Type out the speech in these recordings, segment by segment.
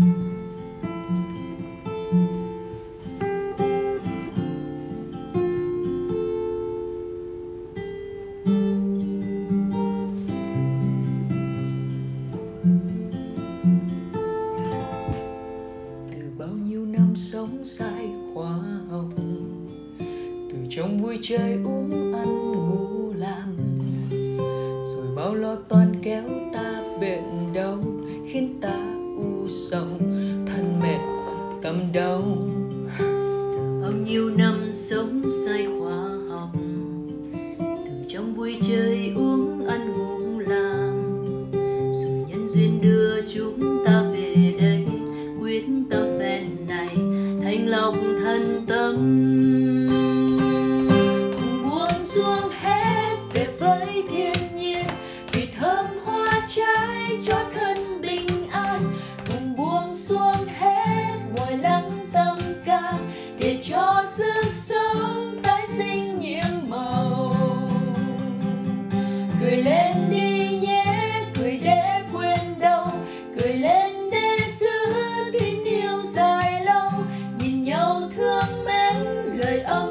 Sống sai khóa học, từ trong vui chơi uống ăn ngủ làm, rồi bao lo toan kéo ta bệnh đau, khiến ta u sầu thân mệt tâm đau. Bao nhiêu năm sống sai khóa học, từ trong vui chơi uống ăn ngủ làm, rồi nhân duyên đưa chúng ta về đây, quyết tâm thành lòng thân tâm. Cùng buông xuống hết về với thiên nhiên, vì thơm hoa trái cho thân bình an. Cùng buông xuống hết mọi lắng tâm ca, để cho sức sống tái sinh nhiệm màu. Cười lên đi nhé, cười để quên đau, cười lên để giữ tình yêu dài lâu. Nhìn nhau thương mến, lời ấm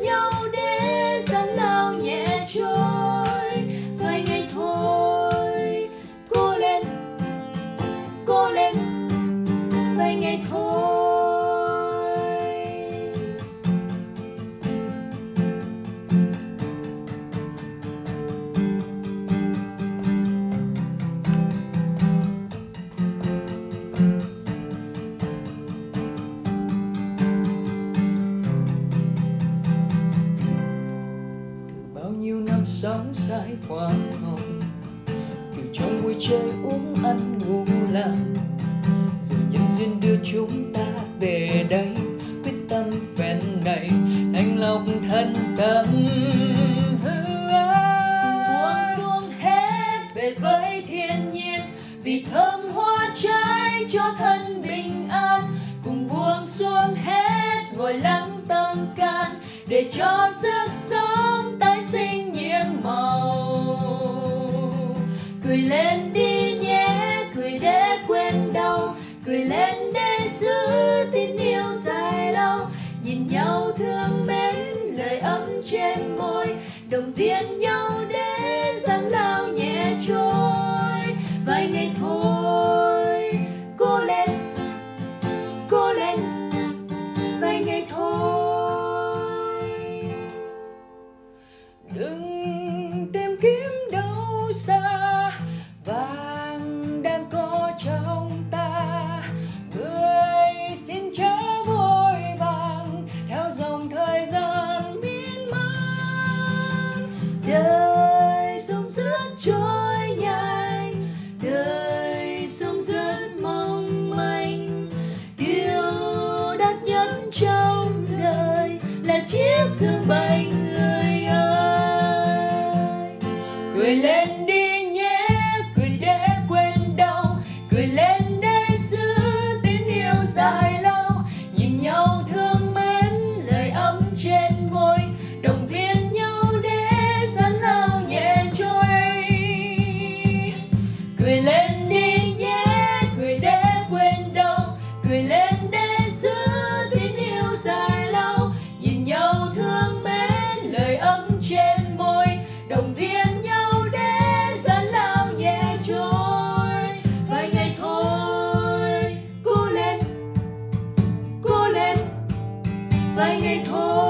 nhau để gian lao nhẹ trôi. Vài ngày thôi, cố lên, vài ngày thôi. Sống sai khóa học, từ trong vui chơi uống ăn ngủ làm, rồi nhân duyên đưa chúng ta về đây, quyết tâm phen này thành lòng thân tâm. Buông xuống hết về với thiên nhiên, vì thơm hoa trái cho thân bình an. Cùng buông xuống hết vội lắng tâm can, để cho sức sống tái sinh nhiệm màu. Cười lên đi nhé, cười để quên đau, cười lên để giữ tình yêu dài lâu. Nhìn nhau thương mến, lời ấm trên môi, động viên nhau để gian lao nhẹ trôi. Vài ngày thôi, cố lên, vài ngày thôi. Đừng tìm kiếm đâu xa, vàng đang có trong ta. Người xin chớ vội vàng theo dòng thời gian miên man. Đời sống rất trôi nhanh, đời sống rất mong manh. Điều đắt nhất trong đời là chiếc giường bệnh người ơi. Cười lên đi nhé, cười để quên đau, cười lên để giữ tình yêu dài lâu. Nhìn nhau thương mến, lời ấm trên môi, động viên nhau để gian lao nhẹ trôi. Cười lên đi nhé, cười để quên đau, cười lên để giữ tình yêu dài lâu. Nhìn nhau thương mến, lời ấm trên môi, động viên nhau. Vài ngày thôi.